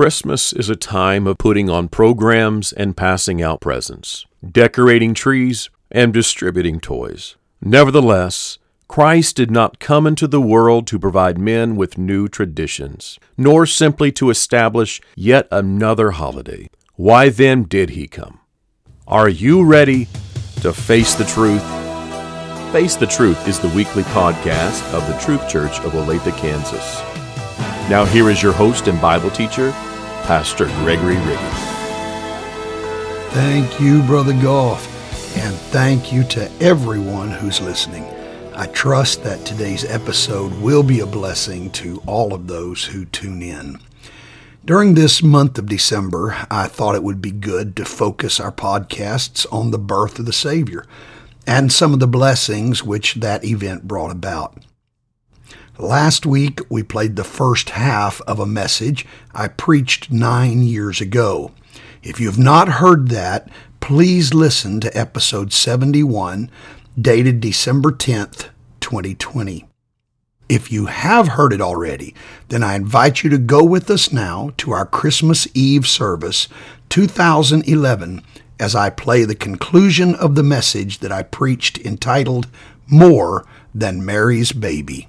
Christmas is a time of putting on programs and passing out presents, decorating trees, and distributing toys. Nevertheless, Christ did not come into the world to provide men with new traditions, nor simply to establish yet another holiday. Why then did he come? Are you ready to face the truth? Face the Truth is the weekly podcast of the Truth Church of Olathe, Kansas. Now here is your host and Bible teacher, Pastor Gregory Riggins. Thank you, Brother Goff, and thank you to everyone who's listening. I trust that today's episode will be a blessing to all of those who tune in. During this month of December, I thought it would be good to focus our podcasts on the birth of the Savior and some of the blessings which that event brought about. Last week, we played the first half of a message I preached 9 years ago. If you have not heard that, please listen to episode 71, dated December 10th, 2020. If you have heard it already, then I invite you to go with us now to our Christmas Eve service 2011 as I play the conclusion of the message that I preached entitled, More Than Mary's Baby.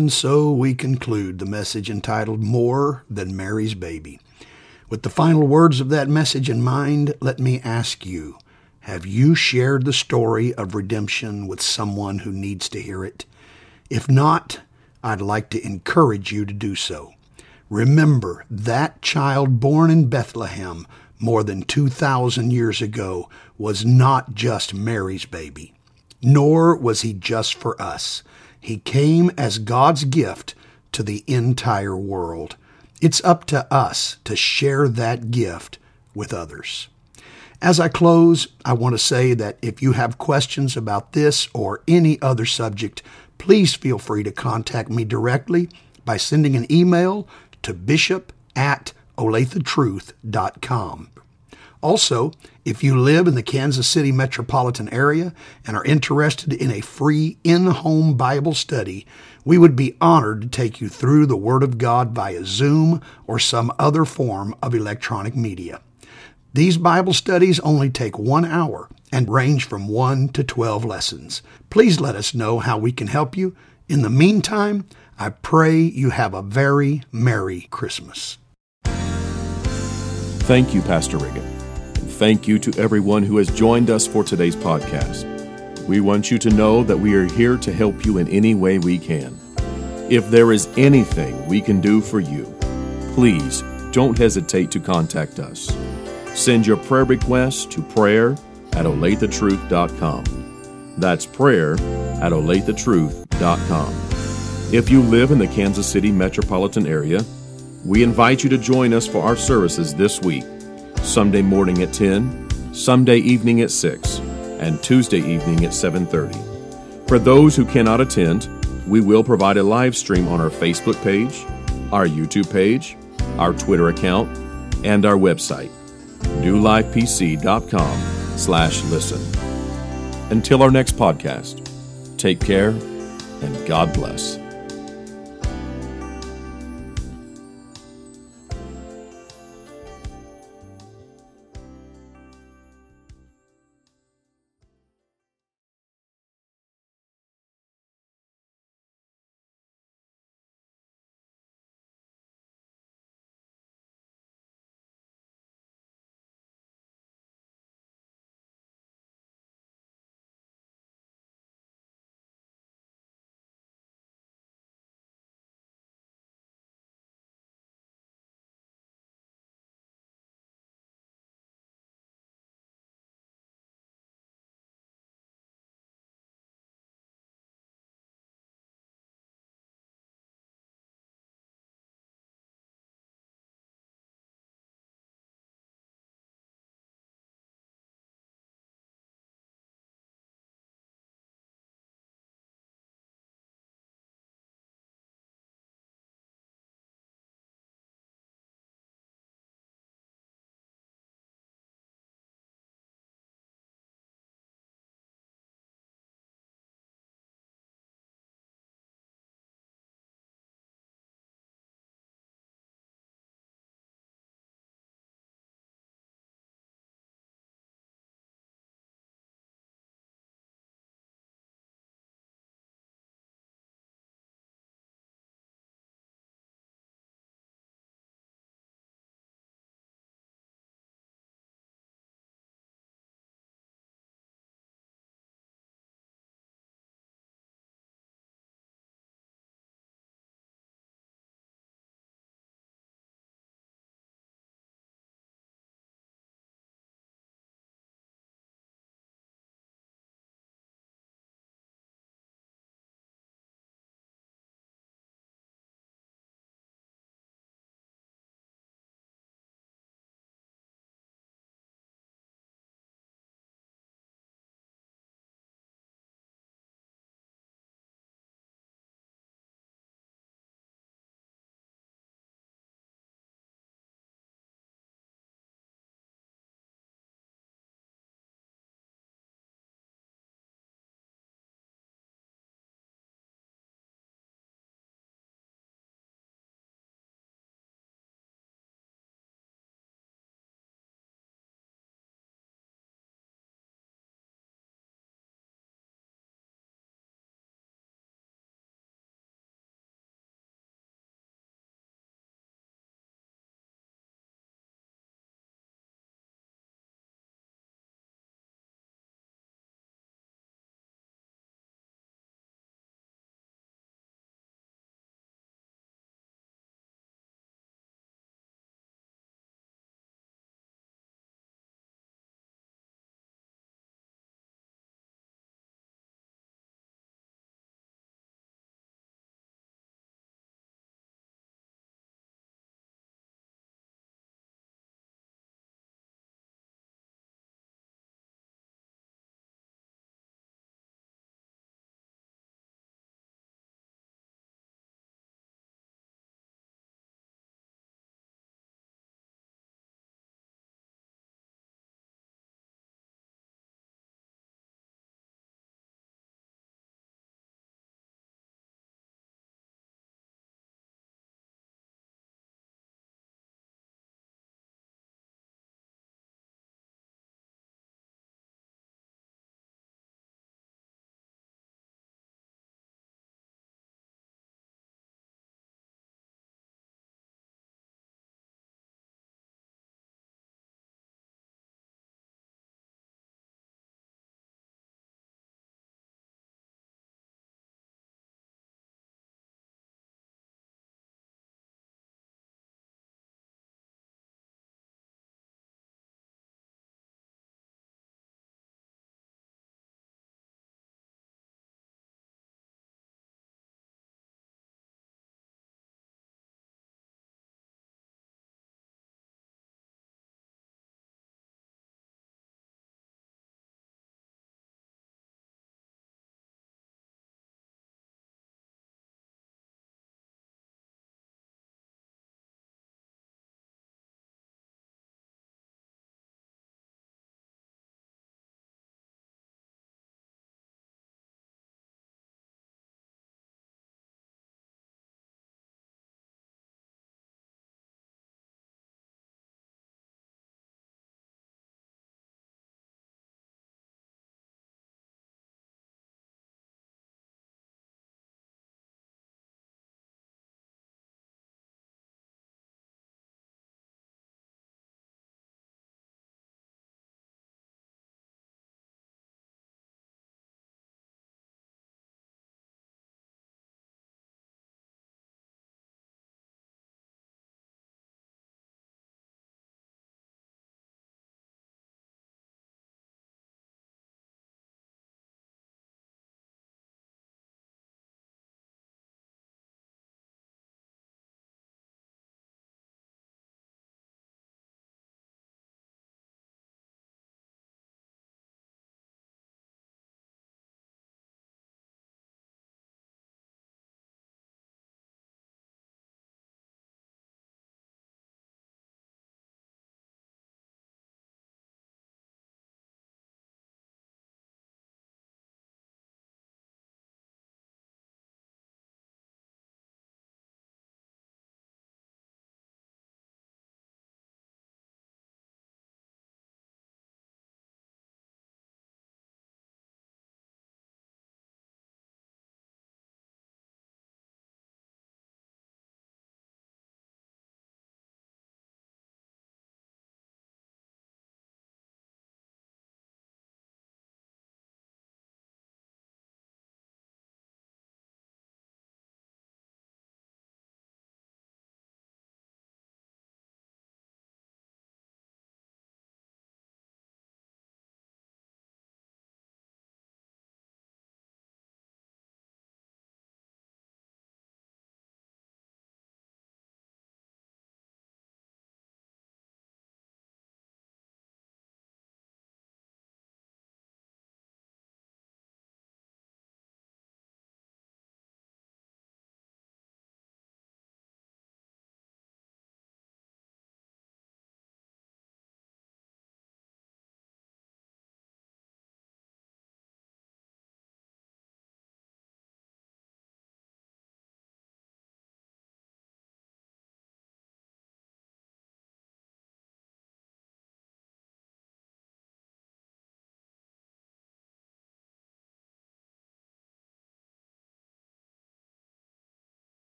And so we conclude the message entitled More Than Mary's Baby. With the final words of that message in mind, let me ask you, have you shared the story of redemption with someone who needs to hear it? If not, I'd like to encourage you to do so. Remember, that child born in Bethlehem more than 2,000 years ago was not just Mary's baby, nor was he just for us. He came as God's gift to the entire world. It's up to us to share that gift with others. As I close, I want to say that if you have questions about this or any other subject, please feel free to contact me directly by sending an email to bishop@olathetruth.com. Also, if you live in the Kansas City metropolitan area and are interested in a free in-home Bible study, we would be honored to take you through the Word of God via Zoom or some other form of electronic media. These Bible studies only take 1 hour and range from 1 to 12 lessons. Please let us know how we can help you. In the meantime, I pray you have a very Merry Christmas. Thank you, Pastor Riggins. And thank you to everyone who has joined us for today's podcast. We want you to know that we are here to help you in any way we can. If there is anything we can do for you, please don't hesitate to contact us. Send your prayer requests to prayer@olathetruth.com. That's prayer@olathetruth.com. If you live in the Kansas City metropolitan area, we invite you to join us for our services this week, Sunday morning at 10, Sunday evening at 6, and Tuesday evening at 7:30. For those who cannot attend, we will provide a live stream on our Facebook page, our YouTube page, our Twitter account, and our website, newlifepc.com/listen. Until our next podcast, take care and God bless.